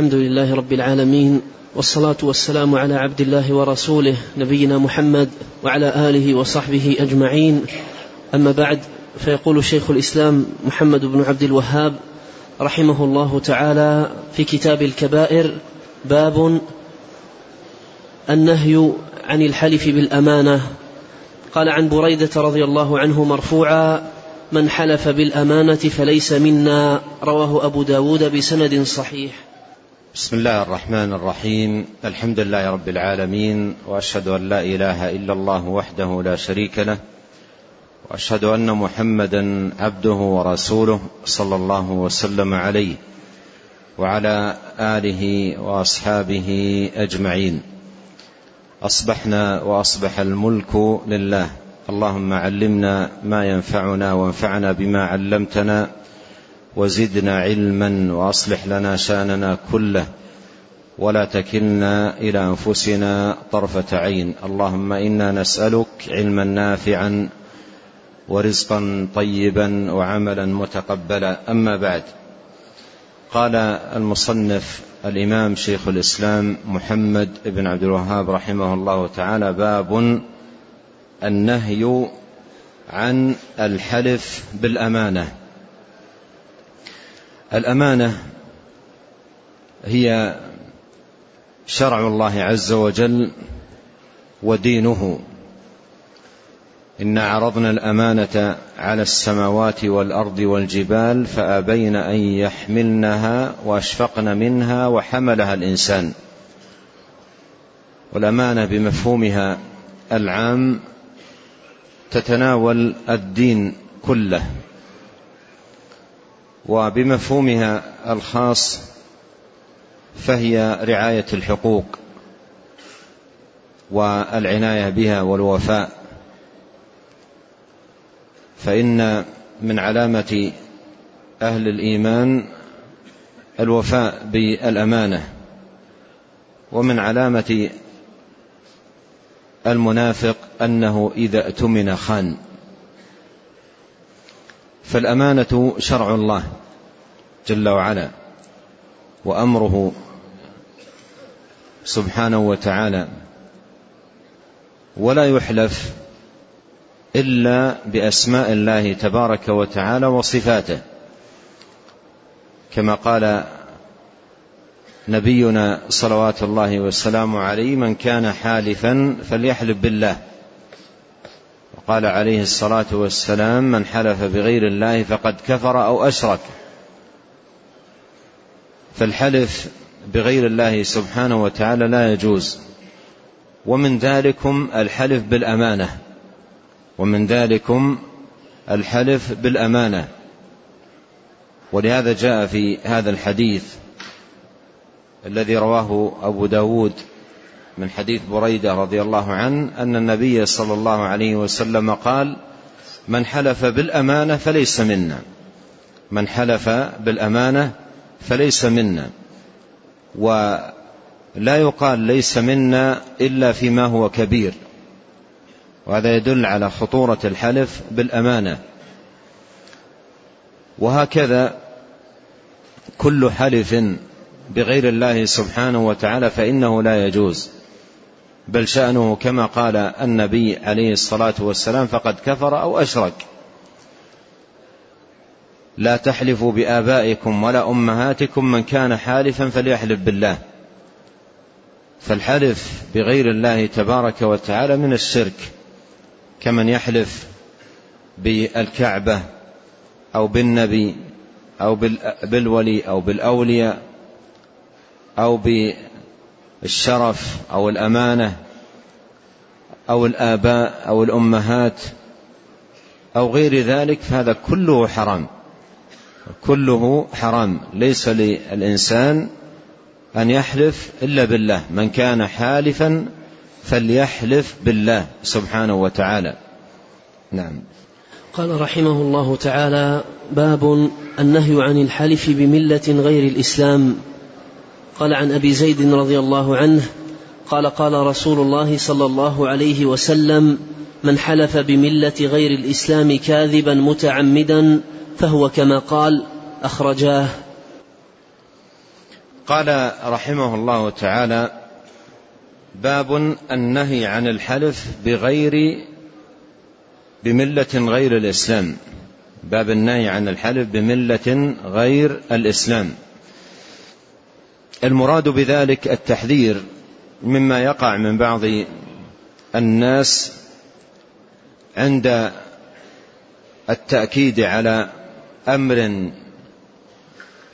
الحمد لله رب العالمين، والصلاة والسلام على عبد الله ورسوله نبينا محمد وعلى آله وصحبه أجمعين، أما بعد، فيقول شيخ الإسلام محمد بن عبد الوهاب رحمه الله تعالى في كتاب الكبائر: باب النهي عن الحلف بالأمانة. قال: عن بريدة رضي الله عنه مرفوعا: من حلف بالأمانة فليس منا. رواه أبو داود بسند صحيح. بسم الله الرحمن الرحيم، الحمد لله رب العالمين، وأشهد أن لا إله إلا الله وحده لا شريك له، وأشهد أن محمدا عبده ورسوله، صلى الله وسلم عليه وعلى آله وأصحابه أجمعين. أصبحنا وأصبح الملك لله، اللهم علمنا ما ينفعنا وانفعنا بما علمتنا وزدنا علما، وأصلح لنا شأننا كله ولا تكلنا إلى أنفسنا طرفة عين. اللهم إنا نسألك علما نافعا ورزقا طيبا وعملا متقبلا. أما بعد، قال المصنف الإمام شيخ الإسلام محمد بن عبد الوهاب رحمه الله تعالى: باب النهي عن الحلف بالأمانة. الأمانة هي شرع الله عز وجل ودينه: إن عرضنا الأمانة على السماوات والأرض والجبال فأبين أن يحملنها وأشفقن منها وحملها الإنسان. والأمانة بمفهومها العام تتناول الدين كله، وبمفهومها الخاص فهي رعاية الحقوق والعناية بها والوفاء. فإن من علامة أهل الإيمان الوفاء بالأمانة، ومن علامة المنافق أنه إذا اؤتمن خان. فالأمانة شرع الله جل وعلا وأمره سبحانه وتعالى، ولا يحلف إلا بأسماء الله تبارك وتعالى وصفاته، كما قال نبينا صلوات الله والسلام عليه: من كان حالفا فليحلف بالله. وقال عليه الصلاة والسلام: من حلف بغير الله فقد كفر أو أشرك. فالحلف بغير الله سبحانه وتعالى لا يجوز، ومن ذلكم الحلف بالأمانة ولهذا جاء في هذا الحديث الذي رواه أبو داود من حديث بريدة رضي الله عنه أن النبي صلى الله عليه وسلم قال: من حلف بالأمانة فليس منا. ولا يقال ليس منا إلا فيما هو كبير، وهذا يدل على خطورة الحلف بالأمانة. وهكذا كل حلف بغير الله سبحانه وتعالى فإنه لا يجوز، بل شأنه كما قال النبي عليه الصلاة والسلام: فقد كفر أو أشرك. لا تحلفوا بآبائكم ولا أمهاتكم، من كان حالفا فليحلف بالله. فالحلف بغير الله تبارك وتعالى من الشرك، كمن يحلف بالكعبة أو بالنبي أو بالولي أو بالأولياء أو بالشرف أو الأمانة أو الآباء أو الأمهات أو غير ذلك، فهذا كله حرام، ليس للإنسان أن يحلف إلا بالله. من كان حالفا فليحلف بالله سبحانه وتعالى. نعم. قال رحمه الله تعالى: باب النهي عن الحلف بملة غير الإسلام. قال: عن أبي زيد رضي الله عنه قال: قال رسول الله صلى الله عليه وسلم: من حلف بملة غير الإسلام كاذبا متعمدا فهو كما قال. أخرجاه. قال رحمه الله تعالى: باب النهي عن الحلف بملة غير الإسلام. باب النهي عن الحلف بملة غير الإسلام. المراد بذلك التحذير مما يقع من بعض الناس عند التأكيد على أمر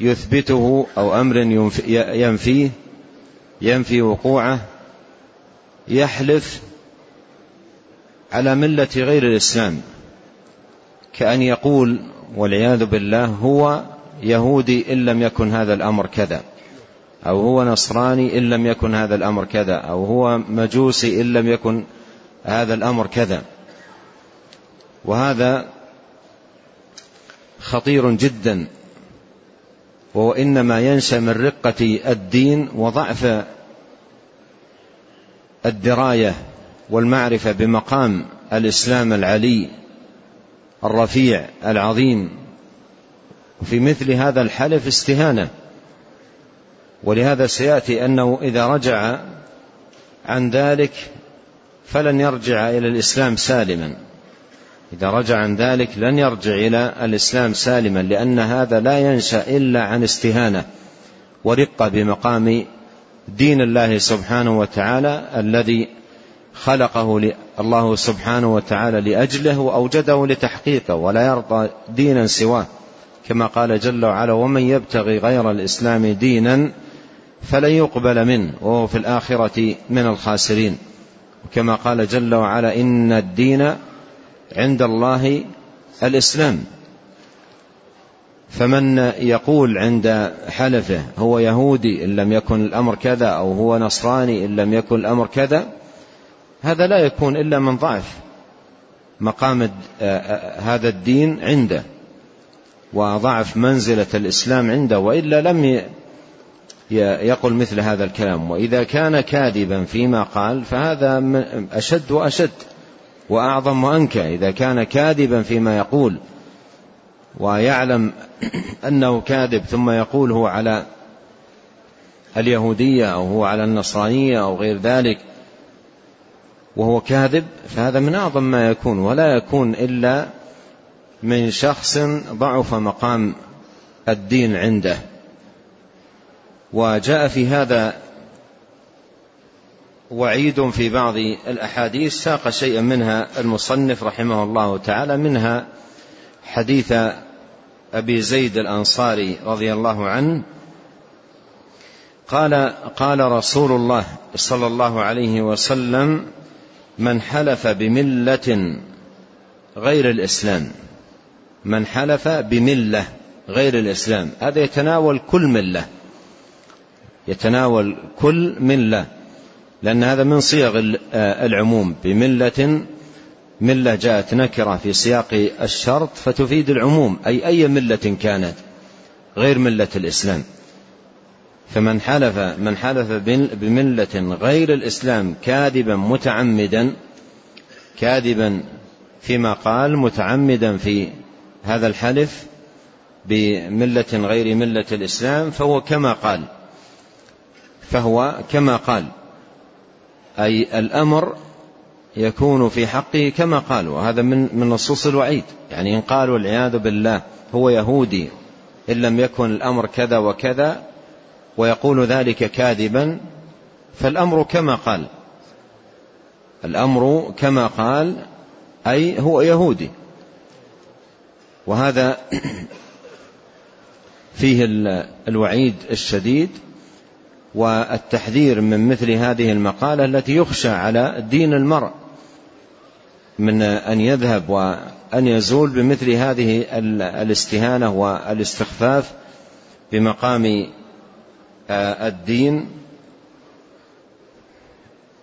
يثبته أو أمر ينفي وقوعه، يحلف على ملة غير الإسلام، كأن يقول والعياذ بالله: هو يهودي إن لم يكن هذا الأمر كذا، أو هو نصراني إن لم يكن هذا الأمر كذا، أو هو مجوسي إن لم يكن هذا الأمر كذا. وهذا خطير جدا، وهو إنما ينشأ من رقة الدين وضعف الدراية والمعرفة بمقام الإسلام العلي الرفيع العظيم. وفي مثل هذا الحلف استهانة، ولهذا سيأتي أنه إذا رجع عن ذلك فلن يرجع إلى الإسلام سالما. إذا رجع عن ذلك لن يرجع إلى الإسلام سالما، لأن هذا لا ينشأ إلا عن استهانة ورقة بمقام دين الله سبحانه وتعالى الذي خلقه الله سبحانه وتعالى لأجله وأوجده لتحقيقه، ولا يرضى دينا سواه، كما قال جل وعلا: ومن يبتغي غير الإسلام دينا فلن يقبل منه وهو في الآخرة من الخاسرين. وكما قال جل وعلا: إن الدين عند الله الإسلام. فمن يقول عند حلفه هو يهودي إن لم يكن الأمر كذا، أو هو نصراني إن لم يكن الأمر كذا، هذا لا يكون إلا من ضعف مقام هذا الدين عنده وضعف منزلة الإسلام عنده، وإلا لم يقل مثل هذا الكلام. وإذا كان كاذبا فيما قال فهذا أشد وأشد وأعظم وأنكى. إذا كان كاذبا فيما يقول ويعلم أنه كاذب ثم يقول هو على اليهودية أو هو على النصرانية أو غير ذلك وهو كاذب، فهذا من أعظم ما يكون، ولا يكون إلا من شخص ضعف مقام الدين عنده. وجاء في هذا وعيد في بعض الأحاديث، ساق شيئا منها المصنف رحمه الله تعالى، منها حديث أبي زيد الأنصاري رضي الله عنه قال: قال رسول الله صلى الله عليه وسلم: من حلف بملة غير الإسلام. من حلف بملة غير الإسلام، هذا يتناول كل ملة، يتناول كل ملة، لأن هذا من صيغ العموم. ملة جاءت نكرة في سياق الشرط فتفيد العموم، أي ملة كانت غير ملة الإسلام. فمن حلف بملة غير الإسلام كاذبا متعمدا، كاذبا فيما قال متعمدا في هذا الحلف بملة غير ملة الإسلام، فهو كما قال أي الأمر يكون في حقه كما قال. وهذا من نصوص الوعيد، يعني إن قالوا والعياذ بالله هو يهودي إن لم يكن الأمر كذا وكذا ويقول ذلك كاذبا، فالأمر كما قال، الأمر كما قال أي هو يهودي. وهذا فيه الوعيد الشديد والتحذير من مثل هذه المقالة التي يخشى على دين المرء من أن يذهب وأن يزول بمثل هذه الاستهانة والاستخفاف بمقام الدين،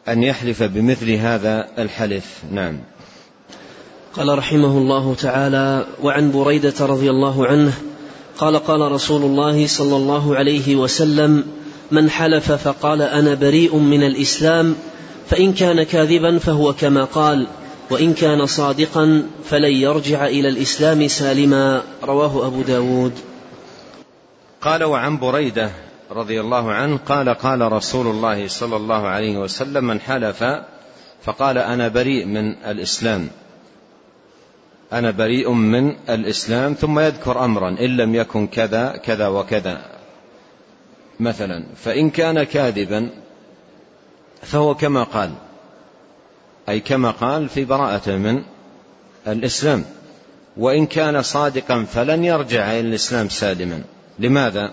أن يحلف بمثل هذا الحلف. نعم. قال رحمه الله تعالى: وعن بريدة رضي الله عنه قال: قال رسول الله صلى الله عليه وسلم: من حلف فقال أنا بريء من الإسلام فإن كان كاذبا فهو كما قال، وإن كان صادقا فلن يرجع إلى الإسلام سالما. رواه أبو داود. قال: وعن بريدة رضي الله عنه قال قال رسول الله صلى الله عليه وسلم: من حلف فقال أنا بريء من الإسلام أنا بريء من الإسلام، ثم يذكر أمرا إن لم يكن كذا كذا وكذا مثلا، فإن كان كاذبا فهو كما قال، أي كما قال في براءته من الإسلام، وإن كان صادقا فلن يرجع إلى الإسلام سالما. لماذا؟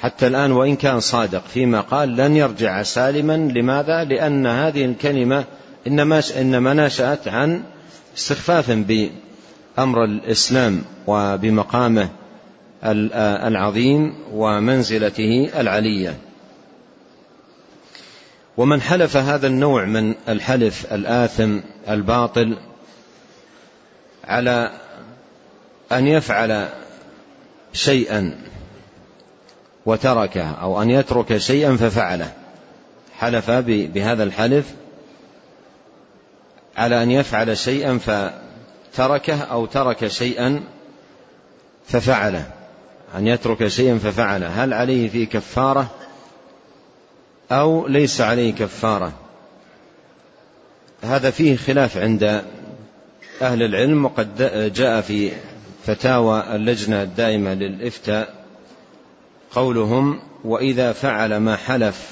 حتى الآن وإن كان صادق فيما قال لن يرجع سالما. لماذا؟ لأن هذه الكلمة إنما نشأت عن استخفاف بأمر الإسلام وبمقامه العظيم ومنزلته العلية. ومن حلف هذا النوع من الحلف الآثم الباطل على أن يفعل شيئا وتركه، أو أن يترك شيئا ففعله، حلف بهذا الحلف على أن يفعل شيئا فتركه، أو ترك شيئا ففعله، أن يترك شيئا ففعله، هل عليه في كفارة أو ليس عليه كفارة؟ هذا فيه خلاف عند أهل العلم، وقد جاء في فتاوى اللجنة الدائمة للإفتاء قولهم: وإذا فعل ما حلف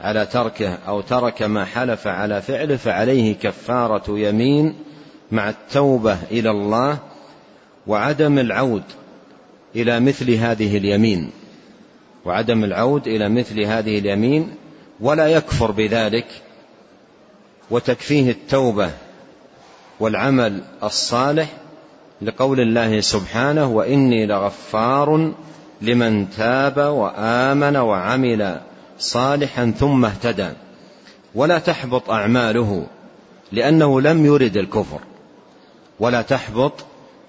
على تركه أو ترك ما حلف على فعله فعليه كفارة يمين مع التوبة إلى الله وعدم العود إلى مثل هذه اليمين، وعدم العود إلى مثل هذه اليمين، ولا يكفر بذلك، وتكفيه التوبة والعمل الصالح، لقول الله سبحانه: وإني لغفار لمن تاب وآمن وعمل صالحا ثم اهتدى. ولا تحبط أعماله لأنه لم يرد الكفر، ولا تحبط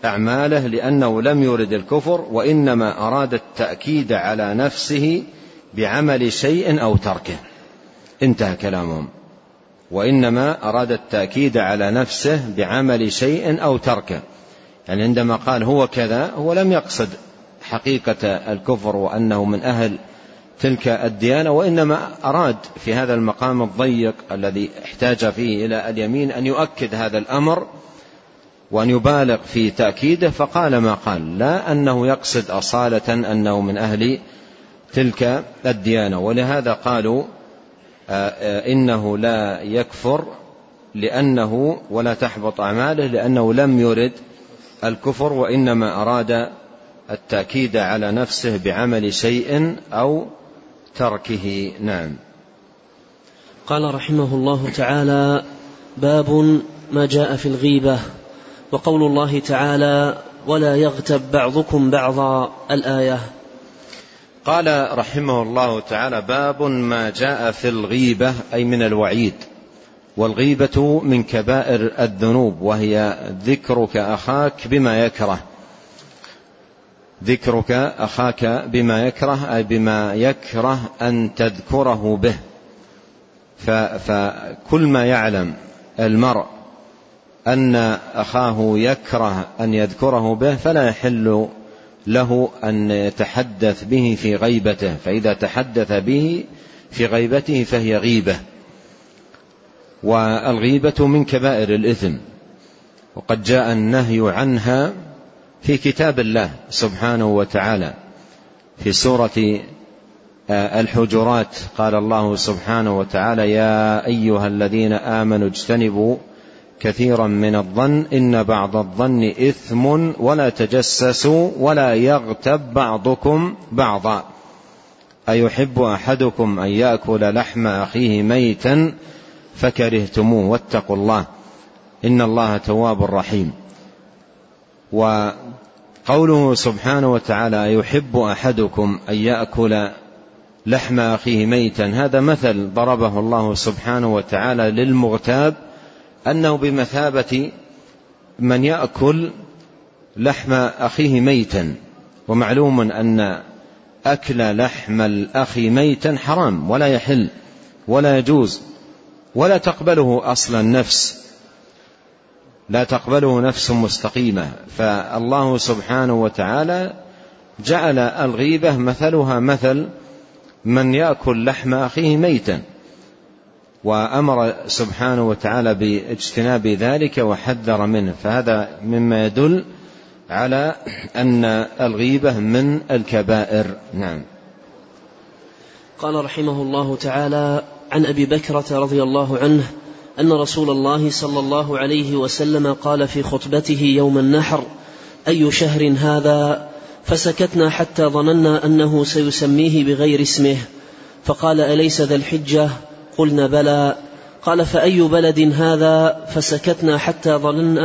أعماله لأنه لم يرد الكفر، وإنما أراد التأكيد على نفسه بعمل شيء أو تركه. انتهى كلامهم. وإنما أراد التأكيد على نفسه بعمل شيء أو تركه، يعني عندما قال هو كذا هو لم يقصد حقيقة الكفر وأنه من أهل تلك الديانة، وإنما أراد في هذا المقام الضيق الذي احتاج فيه إلى اليمين أن يؤكد هذا الأمر وأن يبالغ في تأكيده، فقال ما قال، لا أنه يقصد أصالة أنه من أهل تلك الديانة. ولهذا قالوا إنه لا يكفر لأنه، ولا تحبط أعماله لأنه لم يرد الكفر، وإنما أراد التأكيد على نفسه بعمل شيء أو تركه. نعم. قال رحمه الله تعالى: باب ما جاء في الغيبة. وقول الله تعالى: ولا يغتب بعضكم بعضا، الآية. قال رحمه الله تعالى: باب ما جاء في الغيبة، أي من الوعيد. والغيبة من كبائر الذنوب، وهي ذكرك أخاك بما يكره، أي بما يكره أن تذكره به. فكل ما يعلم المرء أن أخاه يكره أن يذكره به فلا يحل له أن يتحدث به في غيبته، فإذا تحدث به في غيبته فهي غيبة. والغيبة من كبائر الإثم، وقد جاء النهي عنها في كتاب الله سبحانه وتعالى في سورة الحجرات. قال الله سبحانه وتعالى: يا أيها الذين آمنوا اجتنبوا كثيرا من الظن إن بعض الظن إثم ولا تجسسوا ولا يغتب بعضكم بعضا أيحب أحدكم أن يأكل لحم أخيه ميتا فكرهتموه واتقوا الله إن الله تواب رحيم. وقوله سبحانه وتعالى: يحب أحدكم أن يأكل لحم أخيه ميتا، هذا مثل ضربه الله سبحانه وتعالى للمغتاب، أنه بمثابة من يأكل لحم أخيه ميتا. ومعلوم أن أكل لحم الأخ ميتا حرام، ولا يحل ولا يجوز، ولا تقبله أصلا نفس، لا تقبله نفس مستقيمة. فالله سبحانه وتعالى جعل الغيبة مثلها مثل من يأكل لحم أخيه ميتا، وأمر سبحانه وتعالى باجتناب ذلك وحذر منه، فهذا مما يدل على أن الغيبة من الكبائر. نعم. قال رحمه الله تعالى: عن أبي بكرة رضي الله عنه أن رسول الله صلى الله عليه وسلم قال في خطبته يوم النحر: أي شهر هذا؟ فسكتنا حتى ظننا أنه سيسميه بغير اسمه، فقال: أليس ذا الحجة؟ قلنا: بلى. قال: فأي بلد هذا؟ فسكتنا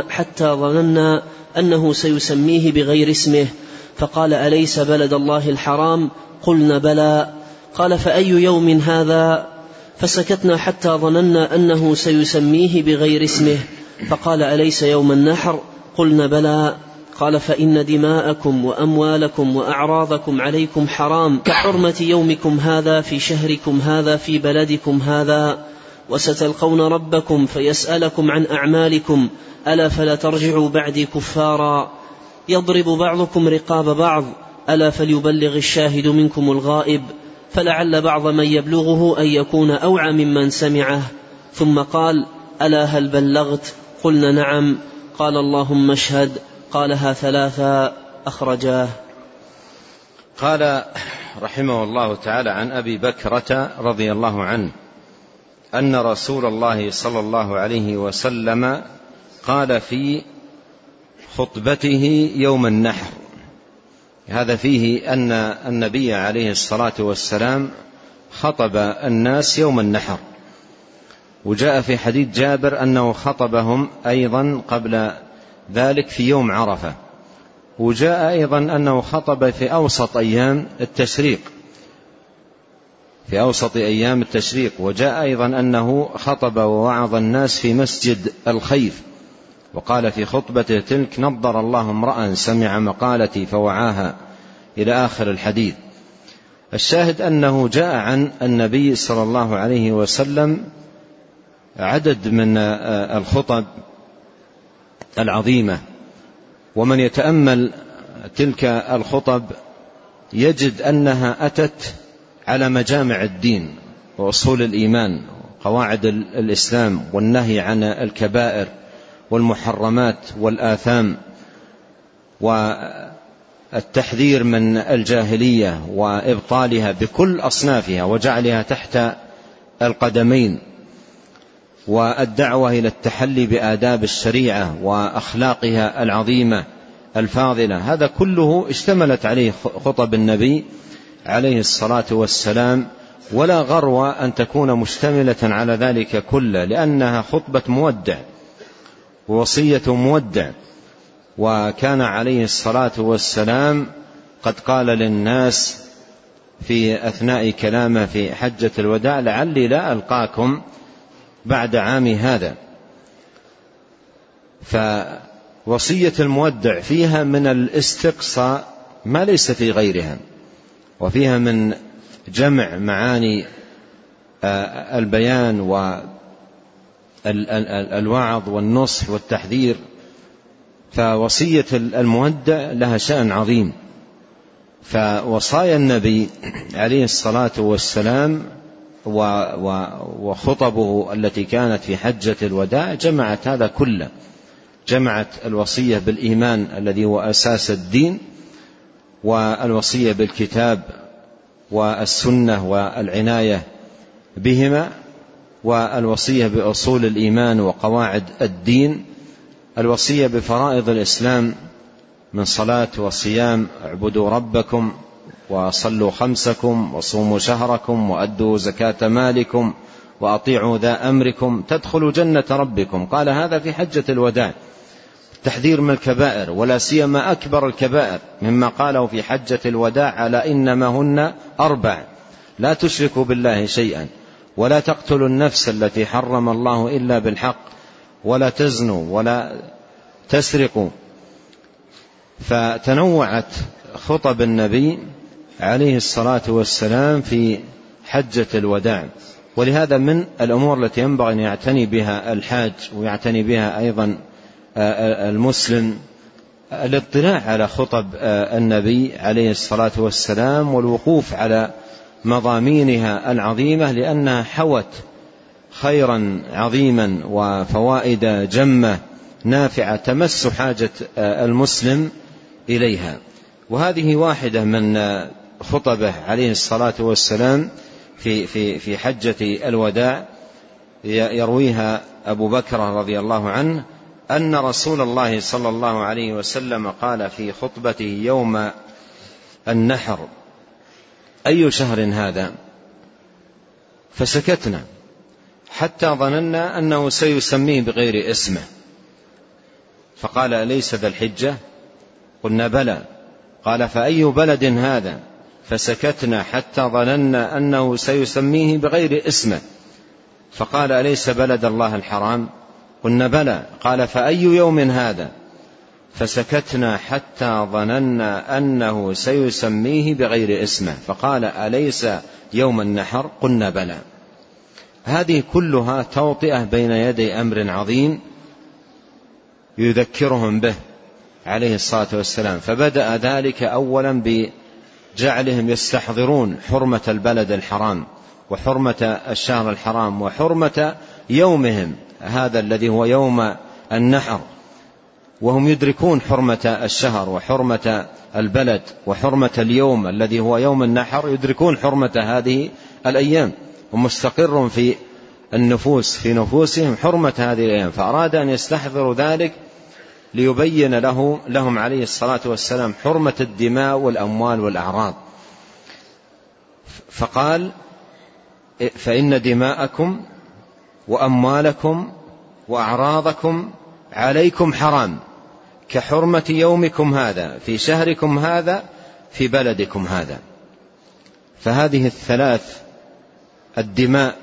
حتى ظننا أنه سيسميه بغير اسمه، فقال: أليس بلد الله الحرام؟ قلنا: بلى. قال: فأي يوم هذا؟ فسكتنا حتى ظننا أنه سيسميه بغير اسمه، فقال: أليس يوم النحر؟ قلنا: بلى. قال: فإن دماءكم وأموالكم وأعراضكم عليكم حرام كحرمة يومكم هذا في شهركم هذا في بلدكم هذا، وستلقون ربكم فيسألكم عن أعمالكم، ألا فلا ترجعوا بعدي كفارا، يضرب بعضكم رقاب بعض، ألا فليبلغ الشاهد منكم الغائب، فلعل بعض من يبلغه أن يكون أوعى ممن سمعه. ثم قال: ألا هل بلغت؟ قلنا: نعم. قال: اللهم اشهد. قالها ثلاثة. أخرجاه. قال رحمه الله تعالى: عن أبي بكرة رضي الله عنه أن رسول الله صلى الله عليه وسلم قال في خطبته يوم النحر. هذا فيه أن النبي عليه الصلاة والسلام خطب الناس يوم النحر، وجاء في حديث جابر أنه خطبهم أيضا قبل ذلك في يوم عرفة، وجاء أيضا أنه خطب في أوسط أيام التشريق وجاء أيضا أنه خطب ووعظ الناس في مسجد الخيف، وقال في خطبته تلك: نضر الله امرأ سمع مقالتي فوعاها، إلى آخر الحديث. الشاهد أنه جاء عن النبي صلى الله عليه وسلم عدد من الخطب العظيمة، ومن يتأمل تلك الخطب يجد أنها أتت على مجامع الدين وأصول الإيمان، قواعد الإسلام، والنهي عن الكبائر والمحرمات والآثام، والتحذير من الجاهلية وإبطالها بكل أصنافها وجعلها تحت القدمين، والدعوة إلى التحلي بآداب الشريعة وأخلاقها العظيمة الفاضلة. هذا كله اشتملت عليه خطب النبي عليه الصلاة والسلام، ولا غرو أن تكون مشتملة على ذلك كله، لأنها خطبة مودع ووصية مودع، وكان عليه الصلاة والسلام قد قال للناس في أثناء كلامه في حجة الوداع: لعلي لا ألقاكم بعد عامي هذا. فوصية المودع فيها من الاستقصاء ما ليس في غيرها، وفيها من جمع معاني البيان والوعظ والنصح والتحذير، فوصية المودع لها شأن عظيم. فوصايا النبي عليه الصلاة والسلام وخطبه التي كانت في حجة الوداع جمعت هذا كله، جمعت الوصية بالإيمان الذي هو أساس الدين، والوصية بالكتاب والسنة والعناية بهما، والوصية بأصول الإيمان وقواعد الدين، الوصية بفرائض الإسلام من صلاة وصيام: اعبدوا ربكم وصلوا خمسكم وصوموا شهركم وأدوا زكاة مالكم وأطيعوا ذا أمركم تدخلوا جنة ربكم. قال هذا في حجة الوداع، تحذير من الكبائر، ولا سيما أكبر الكبائر، مما قاله في حجة الوداع على إنما هن أربع: لا تشركوا بالله شيئا، ولا تقتلوا النفس التي حرم الله إلا بالحق، ولا تزنوا، ولا تسرقوا. فتنوعت خطب النبي عليه الصلاة والسلام في حجة الوداع، ولهذا من الأمور التي ينبغي أن يعتني بها الحاج، ويعتني بها أيضا المسلم الاطلاع على خطب النبي عليه الصلاة والسلام والوقوف على مضامينها العظيمة، لأنها حوت خيرا عظيما وفوائد جمة نافعة تمس حاجة المسلم إليها. وهذه واحدة من خطبه عليه الصلاة والسلام في حجة الوداع، يرويها أبو بكرة رضي الله عنه أن رسول الله صلى الله عليه وسلم قال في خطبته يوم النحر: أي شهر هذا؟ فسكتنا حتى ظننا أنه سيسميه بغير اسمه، فقال: أليس ذا الحجة؟ قلنا: بلى. قال: فأي بلد هذا؟ فسكتنا حتى ظننا أنه سيسميه بغير اسمه، فقال: أليس بلد الله الحرام؟ قلنا: بلى. قال: فأي يوم هذا؟ فسكتنا حتى ظننا أنه سيسميه بغير اسمه، فقال: أليس يوم النحر؟ قلنا: بلى. هذه كلها توطئة بين يدي أمر عظيم يذكرهم به عليه الصلاة والسلام. فبدأ ذلك أولا بجعلهم يستحضرون حرمة البلد الحرام وحرمة الشهر الحرام وحرمة يومهم هذا الذي هو يوم النحر، وهم يدركون حرمة الشهر وحرمة البلد وحرمة اليوم الذي هو يوم النحر، يدركون حرمة هذه الأيام، ومستقر في النفوس في نفوسهم حرمة هذه الأيام. فأراد أن يستحضروا ذلك ليبين لهم عليه الصلاة والسلام حرمة الدماء والأموال والأعراض، فقال: فإن دماءكم وأموالكم وأعراضكم عليكم حرام كحرمة يومكم هذا في شهركم هذا في بلدكم هذا. فهذه الثلاث، الدماء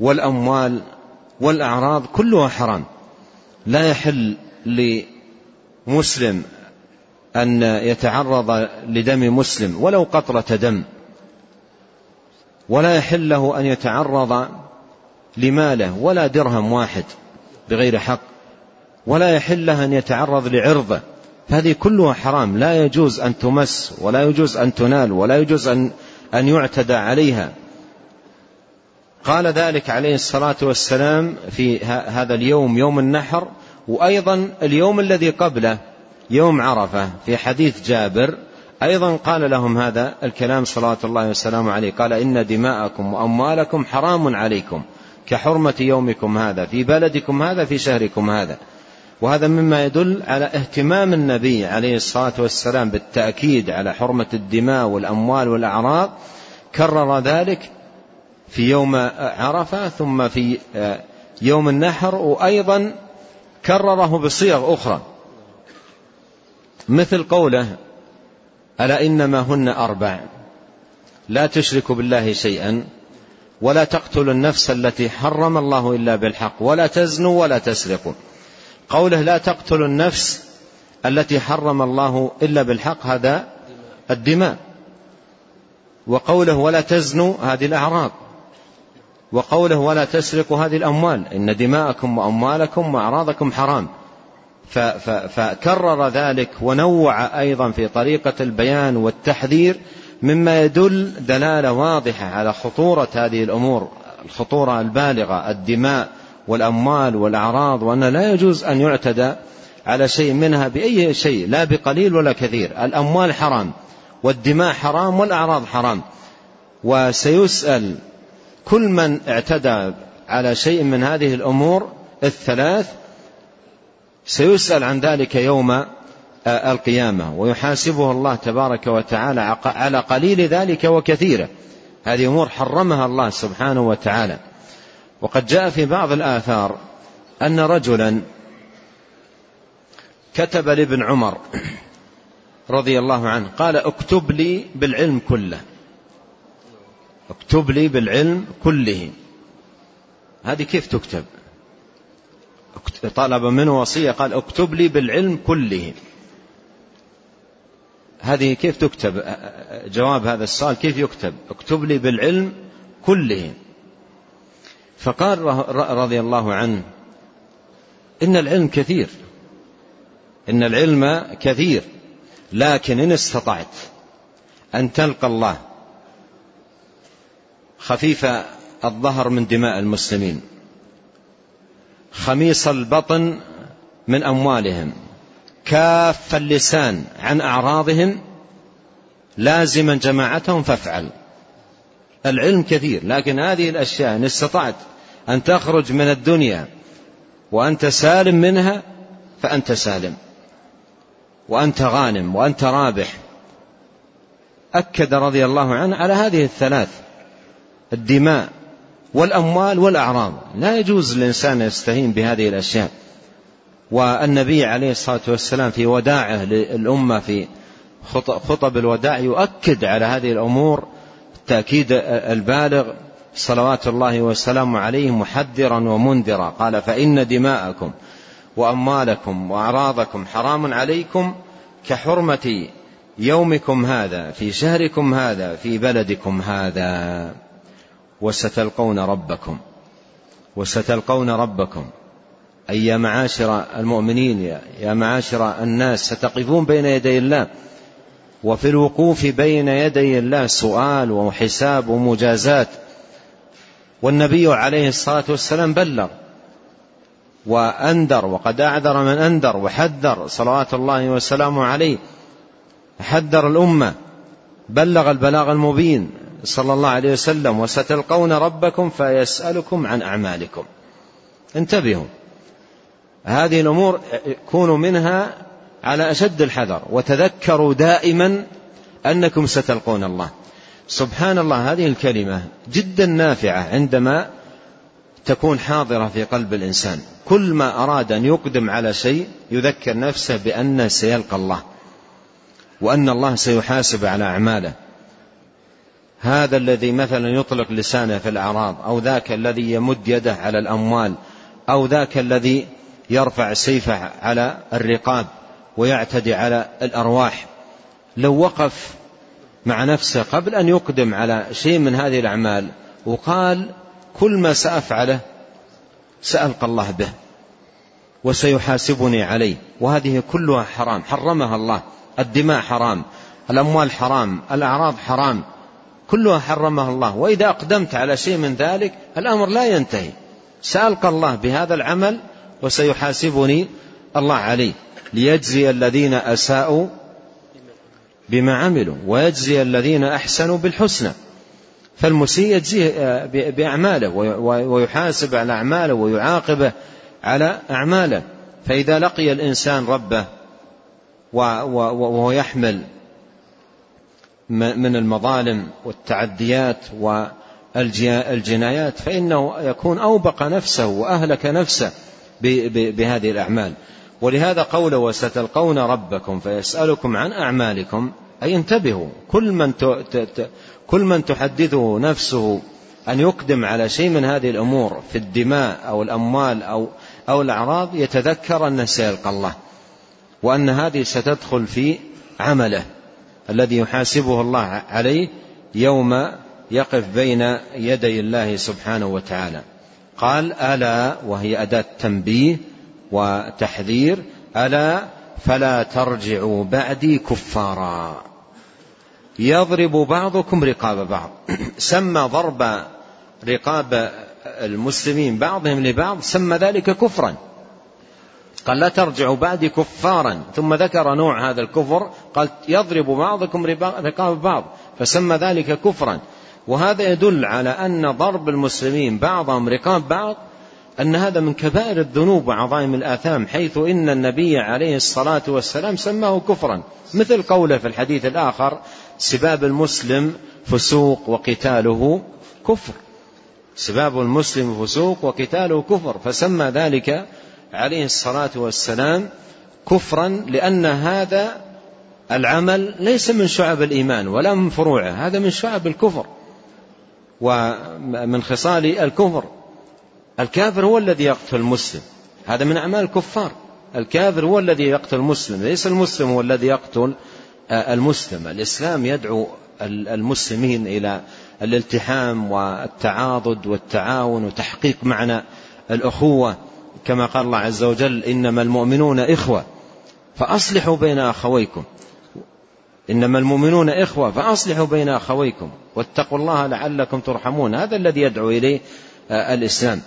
والأموال والأعراض، كلها حرام، لا يحل لمسلم أن يتعرض لدم مسلم ولو قطرة دم، ولا يحل له أن يتعرض لماله ولا درهم واحد بغير حق، ولا يحل له أن يتعرض لعرضه، فهذه كلها حرام، لا يجوز أن تمس ولا يجوز أن تنال ولا يجوز أن يعتدى عليها. قال ذلك عليه الصلاة والسلام في هذا اليوم يوم النحر، وأيضا اليوم الذي قبله يوم عرفة في حديث جابر أيضا قال لهم هذا الكلام صلى الله وسلامه عليه، قال: إن دماءكم وأموالكم حرام عليكم كحرمة يومكم هذا في بلدكم هذا في شهركم هذا. وهذا مما يدل على اهتمام النبي عليه الصلاة والسلام بالتأكيد على حرمة الدماء والأموال والأعراض، كرر ذلك في يوم عرفة ثم في يوم النحر، وأيضا كرره بصيغ أخرى مثل قوله: ألا إنما هن أربع، لا تشركوا بالله شيئا، ولا تقتلوا النفس التي حرم الله إلا بالحق، ولا تزنوا ولا تسرقوا. قوله: لا تقتلوا النفس التي حرم الله إلا بالحق، هذا الدماء. وقوله: ولا تزنوا، هذه الأعراض. وقوله: ولا تسرقوا، هذه الأموال، إن دماءكم وأموالكم وأعراضكم حرام. فكرر ذلك ونوع أيضا في طريقة البيان والتحذير، مما يدل دلالة واضحة على خطورة هذه الأمور، الخطورة البالغة، الدماء والأموال والأعراض، وأن لا يجوز أن يعتدى على شيء منها بأي شيء، لا بقليل ولا كثير. الأموال حرام، والدماء حرام، والأعراض حرام، وسيسأل كل من اعتدى على شيء من هذه الأمور الثلاث، سيسأل عن ذلك يوم القيامة، ويحاسبه الله تبارك وتعالى على قليل ذلك وكثيره. هذه أمور حرمها الله سبحانه وتعالى. وقد جاء في بعض الآثار أن رجلا كتب لابن عمر رضي الله عنه قال: اكتب لي بالعلم كله، اكتب لي بالعلم كله. هذه كيف تكتب؟ طلب منه وصية، قال: اكتب لي بالعلم كله. هذه كيف تكتب؟ جواب هذا السؤال كيف يكتب؟ اكتب لي بالعلم كله. فقال رضي الله عنه: إن العلم كثير، إن العلم كثير، لكن إن استطعت أن تلقى الله خفيف الظهر من دماء المسلمين، خميص البطن من أموالهم، كاف اللسان عن أعراضهم، لازما جماعتهم فافعل. العلم كثير، لكن هذه الأشياء إن استطعت أن تخرج من الدنيا وأنت سالم منها فأنت سالم، وأنت غانم، وأنت رابح. أكد رضي الله عنه على هذه الثلاث: الدماء والأموال والأعراض. لا يجوز للإنسان يستهين بهذه الأشياء. والنبي عليه الصلاة والسلام في وداعه للأمة في خطب الوداع يؤكد على هذه الأمور التأكيد البالغ صلوات الله والسلام عليه، محذرا ومنذرا. قال: فإن دماءكم وأموالكم وأعراضكم حرام عليكم كحرمة يومكم هذا في شهركم هذا في بلدكم هذا، وستلقون ربكم. وستلقون ربكم، أي يا معاشر المؤمنين، يا معاشر الناس، ستقفون بين يدي الله. وفي الوقوف بين يدي الله سؤال وحساب ومجازات. والنبي عليه الصلاة والسلام بلغ وأنذر، وقد أعذر من أنذر وحذر صلوات الله وسلامه عليه، حذر الأمة، بلغ البلاغ المبين صلى الله عليه وسلم. وستلقون ربكم فيسألكم عن أعمالكم. انتبهوا، هذه الأمور كونوا منها على أشد الحذر، وتذكروا دائما أنكم ستلقون الله. سبحان الله، هذه الكلمة جدا نافعة عندما تكون حاضرة في قلب الإنسان. كل ما أراد أن يقدم على شيء يذكر نفسه بأن سيلقى الله، وأن الله سيحاسب على أعماله. هذا الذي مثلا يطلق لسانه في الأعراض، أو ذاك الذي يمد يده على الأموال، أو ذاك الذي يرفع سيفه على الرقاب ويعتدي على الأرواح، لو وقف مع نفسه قبل أن يقدم على شيء من هذه الأعمال وقال: كل ما سأفعله سألقى الله به وسيحاسبني عليه، وهذه كلها حرام، حرمها الله. الدماء حرام، الأموال حرام، الأعراض حرام، كلها حرمها الله. وإذا أقدمت على شيء من ذلك الأمر لا ينتهي، سألقى الله بهذا العمل وسيحاسبني الله عليه، ليجزي الذين أساءوا بما عملوا ويجزي الذين أحسنوا بالحسنى. فالمسيء يجزيه بأعماله ويحاسب على أعماله ويعاقبه على أعماله. فإذا لقي الإنسان ربه وهو يحمل من المظالم والتعديات والجنايات، فإنه يكون أوبق نفسه وأهلك نفسه بهذه الأعمال. ولهذا قوله: وستلقون ربكم فيسألكم عن أعمالكم. أي انتبهوا، كل من تحدده نفسه أن يقدم على شيء من هذه الأمور في الدماء أو الأموال أو الأعراض، يتذكر أن سيلقى الله، وأن هذه ستدخل في عمله الذي يحاسبه الله عليه يوم يقف بين يدي الله سبحانه وتعالى. قال: ألا، وهي أداة تنبيه وتحذير، ألا فلا ترجعوا بعدي كفارا يضرب بعضكم رقاب بعض. سمى ضرب رقاب المسلمين بعضهم لبعض، سمى ذلك كفرا. قال: لا ترجعوا بعدي كفارا. ثم ذكر نوع هذا الكفر، قال: يضرب بعضكم رقاب بعض، فسمى ذلك كفرا. وهذا يدل على أن ضرب المسلمين بعضهم رقاب بعض أن هذا من كبائر الذنوب وعظائم الآثام، حيث إن النبي عليه الصلاة والسلام سماه كفرا، مثل قوله في الحديث الآخر: سباب المسلم فسوق وقتاله كفر. سباب المسلم فسوق وقتاله كفر، فسمى ذلك عليه الصلاة والسلام كفرا، لأن هذا العمل ليس من شعب الإيمان ولا من فروعه، هذا من شعب الكفر ومن خصال الكفر. الكافر هو الذي يقتل المسلم، هذا من أعمال الكفار. الكافر هو الذي يقتل المسلم، ليس المسلم هو الذي يقتل المسلم. الإسلام يدعو المسلمين إلى الالتحام والتعاضد والتعاون وتحقيق معنى الأخوة، كما قال الله عز وجل: إنما المؤمنون إخوة. فأصلحوا بين أخويكم، إنما المؤمنون إخوة، فأصلحوا بين أخويكم واتقوا الله لعلكم ترحمون. هذا الذي يدعو إليه الإسلام،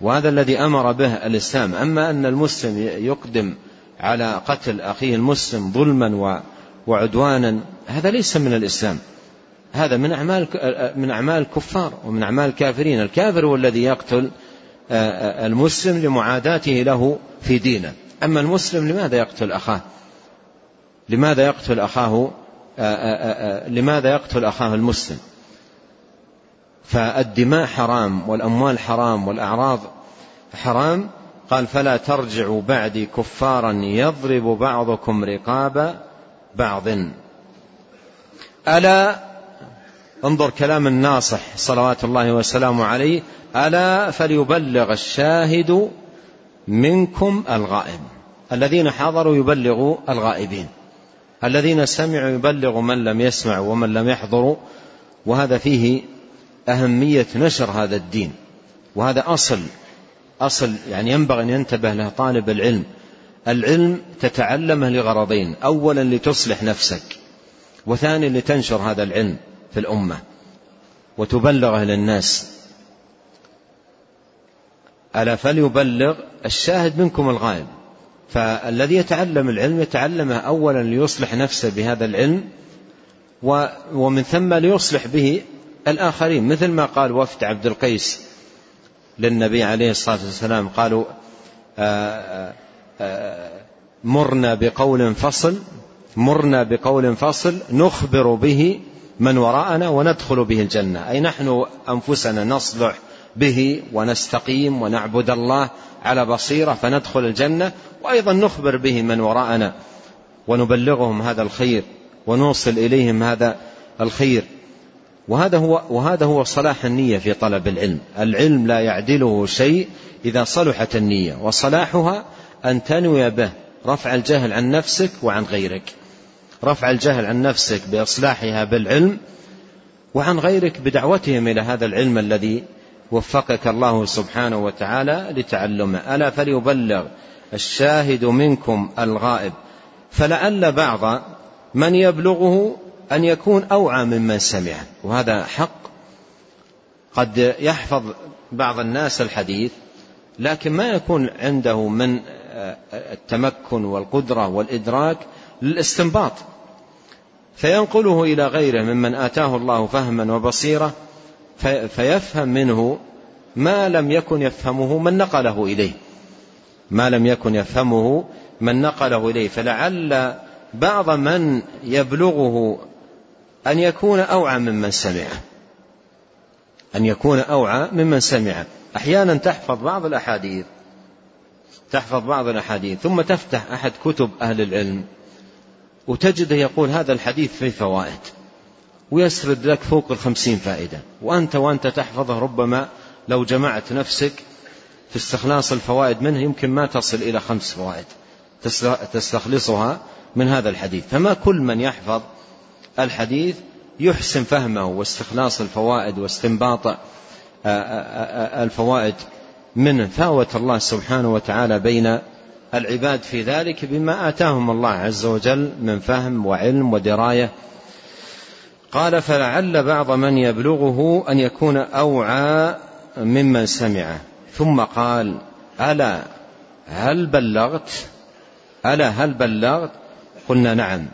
وهذا الذي أمر به الإسلام. أما أن المسلم يقدم على قتل أخيه المسلم ظلما وعدوانا، هذا ليس من الإسلام، هذا من أعمال الكفار ومن أعمال الكافرين. الكافر هو الذي يقتل المسلم لمعاداته له في دينه، أما المسلم لماذا يقتل أخاه المسلم؟ فالدماء حرام، والأموال حرام، والأعراض حرام. قال: فلا ترجعوا بعدي كفارا يضرب بعضكم رقاب بعض. ألا، انظر كلام الناصح صلوات الله وسلامه عليه: ألا فليبلغ الشاهد منكم الغائب. الذين حضروا يبلغوا الغائبين، الذين سمعوا يبلغوا من لم يسمعوا ومن لم يحضروا. وهذا فيه أهمية نشر هذا الدين، وهذا أصل يعني ينبغي أن ينتبه له طالب العلم. العلم تتعلمه لغرضين: أولا لتصلح نفسك، وثانيا لتنشر هذا العلم في الأمة وتبلغه للناس. ألا فليبلغ الشاهد منكم الغائب. فالذي يتعلم العلم يتعلمه أولا ليصلح نفسه بهذا العلم، ومن ثم ليصلح به الآخرين، مثل ما قال وفد عبد القيس للنبي عليه الصلاة والسلام، قالوا: مرنا بقول فصل نخبر به من وراءنا وندخل به الجنة. أي نحن أنفسنا نصلح به ونستقيم ونعبد الله على بصيرة فندخل الجنة، وأيضا نخبر به من وراءنا ونبلغهم هذا الخير ونوصل إليهم هذا الخير. وهذا هو صلاح النية في طلب العلم. العلم لا يعدله شيء إذا صلحت النية، وصلاحها أن تنوي به رفع الجهل عن نفسك وعن غيرك، رفع الجهل عن نفسك بإصلاحها بالعلم، وعن غيرك بدعوتهم إلى هذا العلم الذي وفقك الله سبحانه وتعالى لتعلمه. ألا فليبلغ الشاهد منكم الغائب. فلعل بعض من يبلغه أن يكون أوعى ممن سمعه، وهذا حق. قد يحفظ بعض الناس الحديث لكن ما يكون عنده من التمكن والقدرة والإدراك للاستنباط، فينقله إلى غيره ممن آتاه الله فهما وبصيرة، فيفهم منه ما لم يكن يفهمه من نقله إليه، فلعل بعض من يبلغه أن يكون أوعى ممن سمعه، أحيانا تحفظ بعض الأحاديث ثم تفتح أحد كتب أهل العلم وتجده يقول: هذا الحديث فيه فوائد، ويسرد لك فوق 50 فائدة، وأنت تحفظه. ربما لو جمعت نفسك في استخلاص الفوائد منه يمكن ما تصل إلى 5 فوائد تستخلصها من هذا الحديث. فما كل من يحفظ الحديث يحسن فهمه واستخلاص الفوائد واستنباط الفوائد منه. فاوت الله سبحانه وتعالى بين العباد في ذلك بما آتاهم الله عز وجل من فهم وعلم ودراية. قال: فلعل بعض من يبلغه أن يكون أوعى ممن سمعه. ثم قال: ألا هل بلغت؟ قلنا: نعم.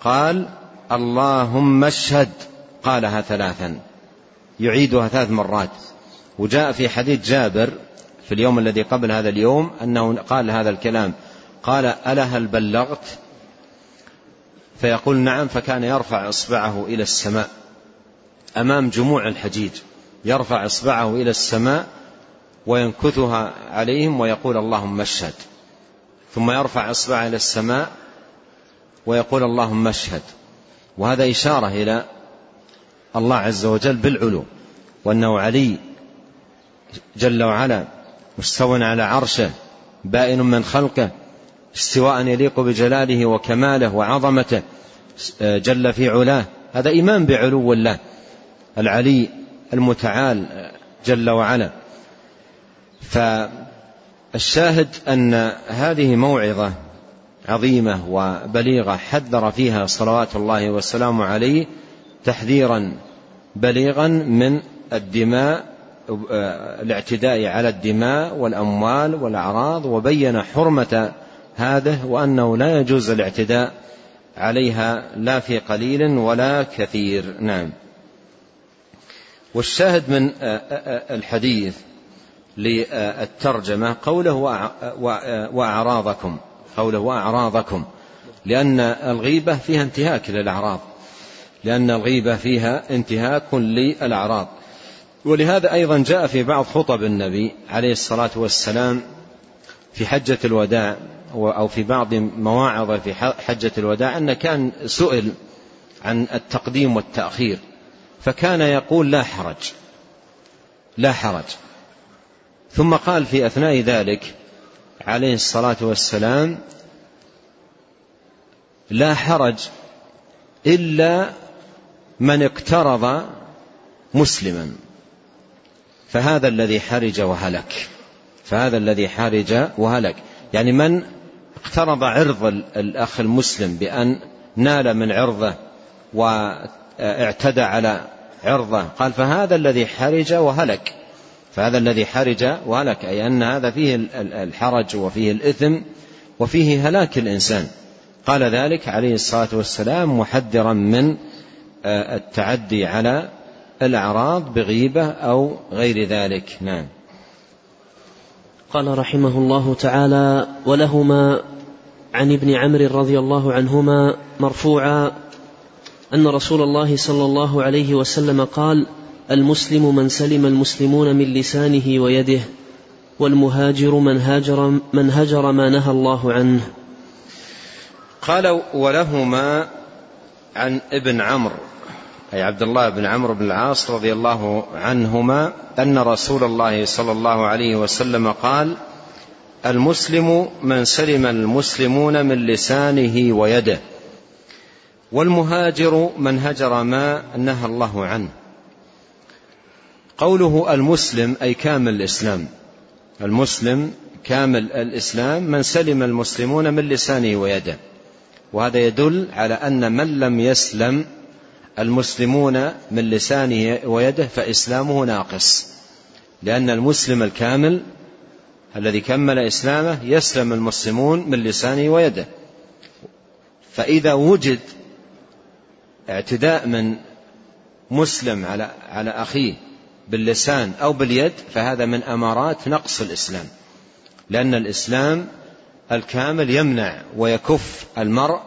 قال: اللهم اشهد. قالها 3، يعيدها 3 مرات. وجاء في حديث جابر في اليوم الذي قبل هذا اليوم أنه قال هذا الكلام، قال: ألا هل بلغت؟ فيقول: نعم. فكان يرفع إصبعه إلى السماء أمام جموع الحجيج، يرفع إصبعه إلى السماء وينكثها عليهم ويقول: اللهم اشهد. ثم يرفع إصبعه إلى السماء ويقول: اللهم اشهد. وهذا إشارة إلى الله عز وجل بالعلو، وأنه علي جل وعلا، مستوى على عرشه، بائن من خلقه، استواء يليق بجلاله وكماله وعظمته جل في علاه. هذا إيمان بعلو الله العلي المتعال جل وعلا. فالشاهد أن هذه موعظة عظيمة وبليغة حذر فيها صلوات الله والسلام عليه تحذيرا بليغا من الدماء، الاعتداء على الدماء والأموال والأعراض، وبين حرمة هذا وأنه لا يجوز الاعتداء عليها لا في قليل ولا كثير. نعم. والشاهد من الحديث للترجمة قوله وأعراضكم، قوله وأعراضكم، لأن الغيبة فيها انتهاك للأعراض، لأن الغيبة فيها انتهاك للأعراض. ولهذا أيضا جاء في بعض خطب النبي عليه الصلاة والسلام في حجة الوداع أو في بعض مواعظ في حجة الوداع أن كان سئل عن التقديم والتأخير فكان يقول لا حرج لا حرج، ثم قال في أثناء ذلك عليه الصلاة والسلام لا حرج إلا من اقترض مسلما فهذا الذي حرج وهلك، فهذا الذي حرج وهلك، يعني من اقترض عرض الأخ المسلم بأن نال من عرضه واعتدى على عرضه، قال فهذا الذي حرج وهلك، فهذا الذي حرج وهلك، أي أن هذا فيه الحرج وفيه الإثم وفيه هلاك الإنسان. قال ذلك عليه الصلاة والسلام محذرا من التعدي على الأعراض بغيبة أو غير ذلك. نعم. قال رحمه الله تعالى ولهما عن ابن عمرو رضي الله عنهما مرفوعا أن رسول الله صلى الله عليه وسلم قال المسلم من سلم المسلمون من لسانه ويده والمهاجر من هجر ما نهى الله عنه. قال ولهما عن ابن عمرو أي عبد الله بن عمرو بن العاص رضي الله عنهما أن رسول الله صلى الله عليه وسلم قال المسلم من سلم المسلمون من لسانه ويده والمهاجر من هجر ما نهى الله عنه. قوله المسلم أي كامل الإسلام، المسلم كامل الإسلام من سلم المسلمون من لسانه ويده، وهذا يدل على أن من لم يسلم المسلمون من لسانه ويده فإسلامه ناقص، لأن المسلم الكامل الذي كمل إسلامه يسلم المسلمون من لسانه ويده، فإذا وجد اعتداء من مسلم على أخيه باللسان أو باليد فهذا من أمارات نقص الإسلام، لأن الإسلام الكامل يمنع ويكف المرء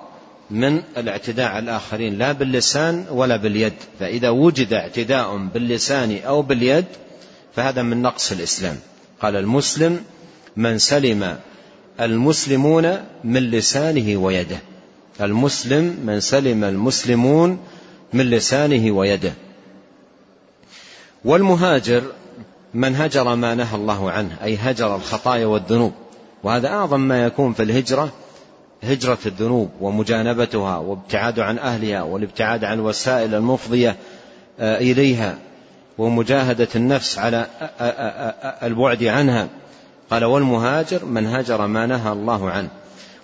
من الاعتداء على الآخرين لا باللسان ولا باليد، فإذا وجد اعتداء باللسان أو باليد فهذا من نقص الإسلام. قال المسلم من سلم المسلمون من لسانه ويده، المسلم من سلم المسلمون من لسانه ويده. والمهاجر من هجر ما نهى الله عنه أي هجر الخطايا والذنوب، وهذا أعظم ما يكون في الهجرة، هجرة الذنوب ومجانبتها وابتعاد عن أهلها والابتعاد عن وسائل المفضية إليها ومجاهدة النفس على البعد عنها. قال والمهاجر من هجر ما نهى الله عنه.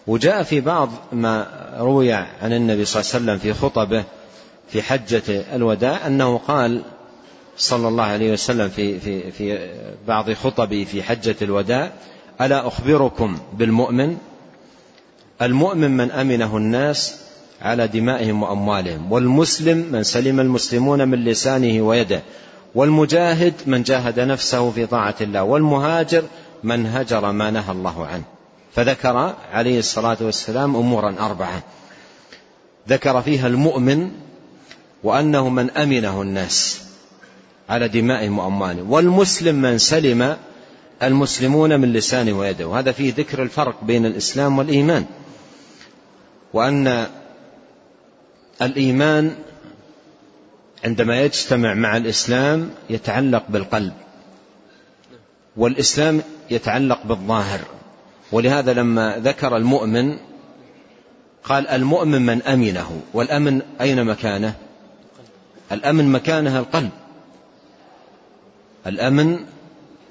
وجاء في بعض ما روي عن النبي صلى الله عليه وسلم في خطبه في حجة الوداع أنه قال صلى الله عليه وسلم في بعض خطبه في حجة الوداع ألا أخبركم بالمؤمن، المؤمن من أمنه الناس على دمائهم وأموالهم، والمسلم من سلم المسلمون من لسانه ويده، والمجاهد من جاهد نفسه في طاعة الله، والمهاجر من هجر ما نهى الله عنه. فذكر عليه الصلاة والسلام أمورا أربعة ذكر فيها المؤمن وأنه من أمنه الناس على دمائهم وأموالهم، والمسلم من سلم المسلمون من لسانه ويده، وهذا فيه ذكر الفرق بين الإسلام والإيمان، وأن الإيمان عندما يجتمع مع الإسلام يتعلق بالقلب والإسلام يتعلق بالظاهر. ولهذا لما ذكر المؤمن قال المؤمن من أمنه، والأمن أين مكانه؟ الأمن مكانه القلب، الأمن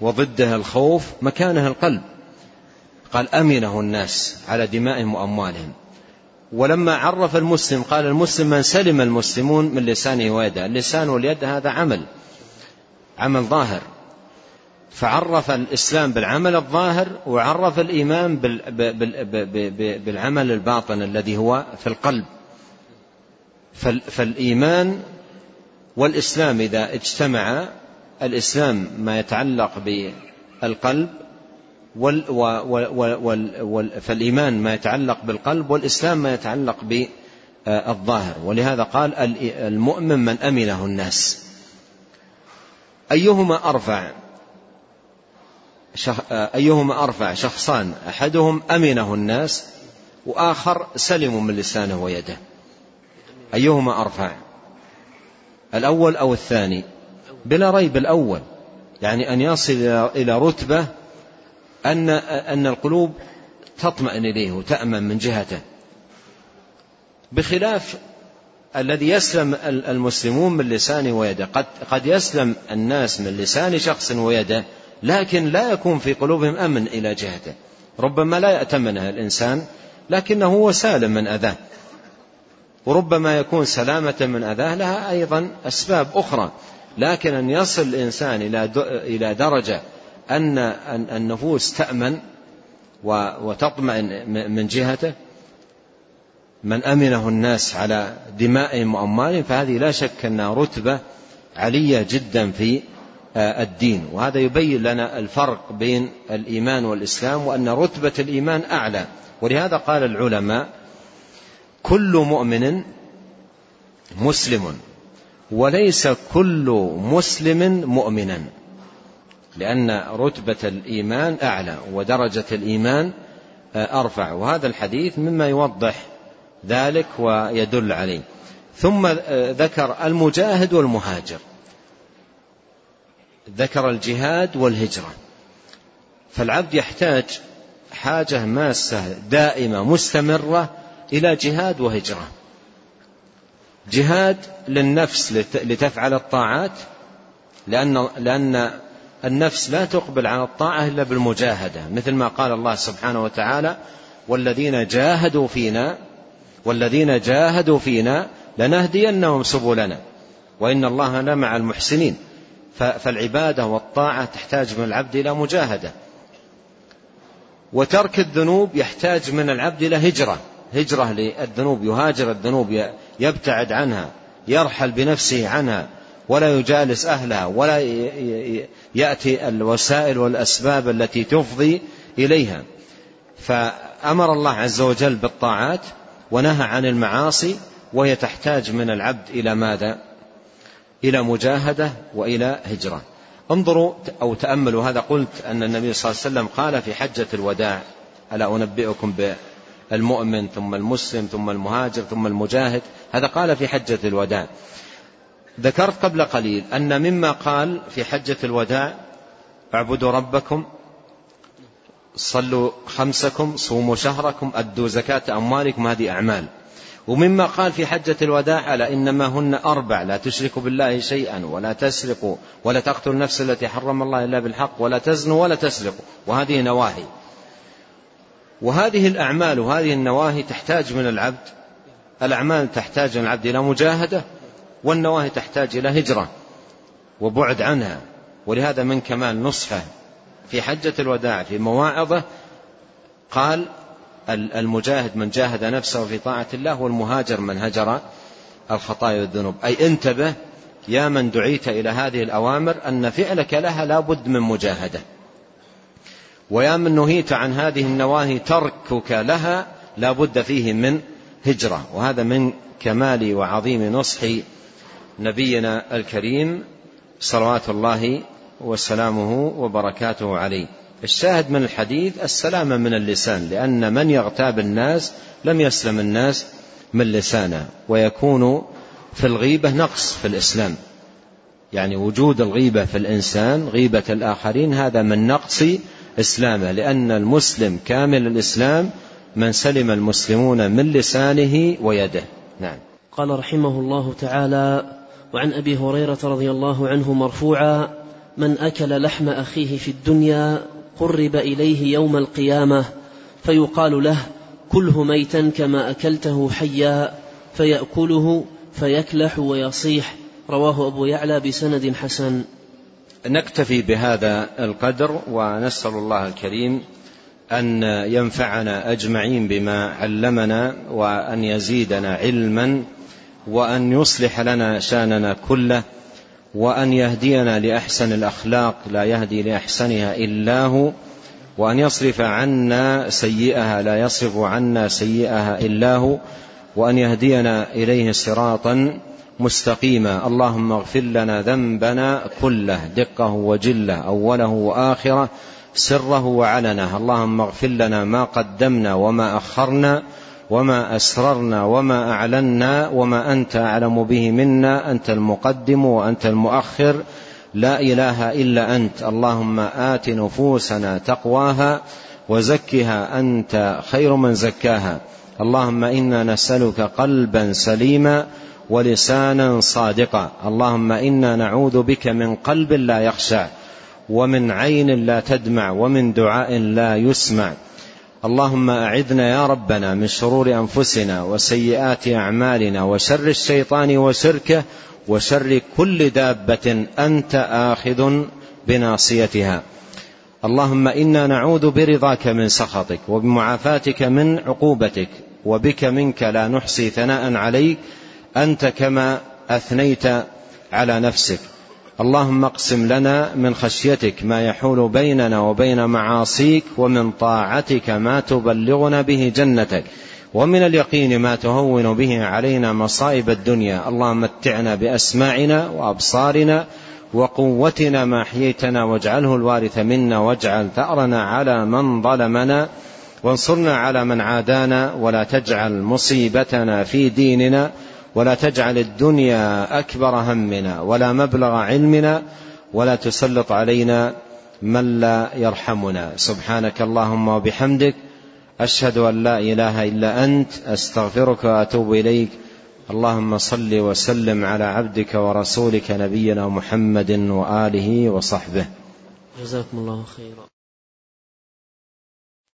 وضدها الخوف مكانها القلب. قال أمنه الناس على دمائهم وأموالهم. ولما عرف المسلم قال المسلم من سلم المسلمون من لسانه ويده. اللسان واليد هذا عمل ظاهر، فعرف الإسلام بالعمل الظاهر وعرف الإيمان بالعمل الباطن الذي هو في القلب. فالإيمان والإسلام إذا اجتمع، الإسلام ما يتعلق بالقلب فالإيمان ما يتعلق بالقلب والإسلام ما يتعلق بالظاهر. ولهذا قال المؤمن من أمنه الناس. أيهما أرفع شخصان، أحدهم أمنه الناس وآخر سلم من لسانه ويده. أيهما أرفع، الأول أو الثاني؟ بلا ريب الأول، يعني أن يصل إلى رتبة أن القلوب تطمئن إليه وتأمن من جهته، بخلاف الذي يسلم المسلمون من لسانه ويده. قد يسلم الناس من لسان شخص ويده لكن لا يكون في قلوبهم أمن إلى جهته، ربما لا يأتمنها الإنسان لكنه هو سالم من أذاه، وربما يكون سلامة من أذاه لها أيضا أسباب أخرى. لكن أن يصل الإنسان إلى درجة أن النفوس تأمن وتطمئن من جهته، من أمنه الناس على دمائهم وأموالهم، فهذه لا شك أنها رتبة علية جدا في الدين. وهذا يبين لنا الفرق بين الإيمان والإسلام، وأن رتبة الإيمان أعلى. ولهذا قال العلماء كل مؤمن مسلم وليس كل مسلم مؤمنا، لأن رتبة الإيمان أعلى ودرجة الإيمان أرفع. وهذا الحديث مما يوضح ذلك ويدل عليه. ثم ذكر المجاهد والمهاجر، ذكر الجهاد والهجرة. فالعبد يحتاج حاجة ماسة دائمة مستمرة إلى جهاد وهجرة. جهاد للنفس لتفعل الطاعات، لأن النفس لا تقبل على الطاعة إلا بالمجاهدة، مثل ما قال الله سبحانه وتعالى والذين جاهدوا فينا لنهدينهم سبلنا وإن الله لمع المحسنين. فالعبادة والطاعة تحتاج من العبد إلى مجاهدة، وترك الذنوب يحتاج من العبد إلى هجرة للذنوب، يهاجر الذنوب، يبتعد عنها، يرحل بنفسه عنها، ولا يجالس أهلها، ولا يأتي الوسائل والأسباب التي تفضي إليها. فأمر الله عز وجل بالطاعات ونهى عن المعاصي، وهي تحتاج من العبد إلى ماذا؟ إلى مجاهدة وإلى هجرة. انظروا أو تأملوا هذا. قلت أن النبي صلى الله عليه وسلم قال في حجة الوداع: ألا أنبئكم بالمؤمن ثم المسلم ثم المهاجر ثم المجاهد. هذا قال في حجة الوداع. ذكرت قبل قليل أن مما قال في حجة الوداع: اعبدوا ربكم، صلوا خمسكم، صوموا شهركم، أدوا زكاة أموالكم. هذه أعمال. ومما قال في حجة الوداع: ألا إنما هن أربع: لا تشركوا بالله شيئا، ولا تسرقوا، ولا تقتلوا النفس التي حرم الله إلا بالحق، ولا تزنوا ولا تسرقوا. وهذه نواهي. وهذه الأعمال وهذه النواهي تحتاج من العبد، الأعمال تحتاج من العبد إلى مجاهدة، والنواهي تحتاج إلى هجرة وبعد عنها. ولهذا من كمال نصحه في حجة الوداع في مواعظه قال: المجاهد من جاهد نفسه في طاعة الله، والمهاجر من هجر الخطايا والذنوب. أي انتبه يا من دعيت إلى هذه الأوامر أن فعلك لها لابد من مجاهدة، ويا من نهيت عن هذه النواهي تركك لها لابد فيه من هجرة. وهذا من كمال وعظيم نصح نبينا الكريم صلوات الله وسلامه وبركاته عليه. الشاهد من الحديث السلامة من اللسان، لأن من يغتاب الناس لم يسلم الناس من لسانه، ويكون في الغيبة نقص في الإسلام. يعني وجود الغيبة في الإنسان، غيبة الآخرين، هذا من نقص إسلامه، لأن المسلم كامل الإسلام من سلم المسلمون من لسانه ويده. نعم. قال رحمه الله تعالى: وعن أبي هريرة رضي الله عنه مرفوعا: من أكل لحم أخيه في الدنيا قرب إليه يوم القيامة فيقال له كله ميتا كما أكلته حيا، فيأكله فيكلح ويصيح. رواه أبو يعلى بسند حسن. نكتفي بهذا القدر، ونسأل الله الكريم أن ينفعنا أجمعين بما علمنا، وأن يزيدنا علما، وأن يصلح لنا شأننا كله، وأن يهدينا لأحسن الأخلاق لا يهدي لأحسنها إلا هو، وأن يصرف عنا سيئها لا يصرف عنا سيئها إلا هو، وأن يهدينا إليه صراطا مستقيما. اللهم اغفر لنا ذنبنا كله، دقه وجله، أوله وآخره، سره وعلنه. اللهم اغفر لنا ما قدمنا وما أخرنا وما أسررنا وما أعلنا، وما أنت أعلم به منا، أنت المقدم وأنت المؤخر، لا إله إلا أنت. اللهم آت نفوسنا تقواها وزكها أنت خير من زكاها. اللهم إنا نسألك قلبا سليما ولسانا صادقا. اللهم إنا نعوذ بك من قلب لا يخشع، ومن عين لا تدمع، ومن دعاء لا يسمع. اللهم أعذنا يا ربنا من شرور أنفسنا وسيئات أعمالنا، وشر الشيطان وشركه، وشر كل دابة أنت آخذ بناصيتها. اللهم إنا نعوذ برضاك من سخطك، وبمعافاتك من عقوبتك، وبك منك لا نحصي ثناء عليك أنت كما أثنيت على نفسك. اللهم اقسم لنا من خشيتك ما يحول بيننا وبين معاصيك، ومن طاعتك ما تبلغنا به جنتك، ومن اليقين ما تهون به علينا مصائب الدنيا. اللهم متعنا بأسماعنا وأبصارنا وقوتنا ما أحييتنا، واجعله الوارث منا، واجعل ثأرنا على من ظلمنا، وانصرنا على من عادانا، ولا تجعل مصيبتنا في ديننا، ولا تجعل الدنيا أكبر همنا ولا مبلغ علمنا، ولا تسلط علينا من لا يرحمنا. سبحانك اللهم وبحمدك، أشهد أن لا إله إلا أنت، أستغفرك وأتوب إليك. اللهم صل وسلم على عبدك ورسولك نبينا محمد وآله وصحبه. جزاكم الله خيرا.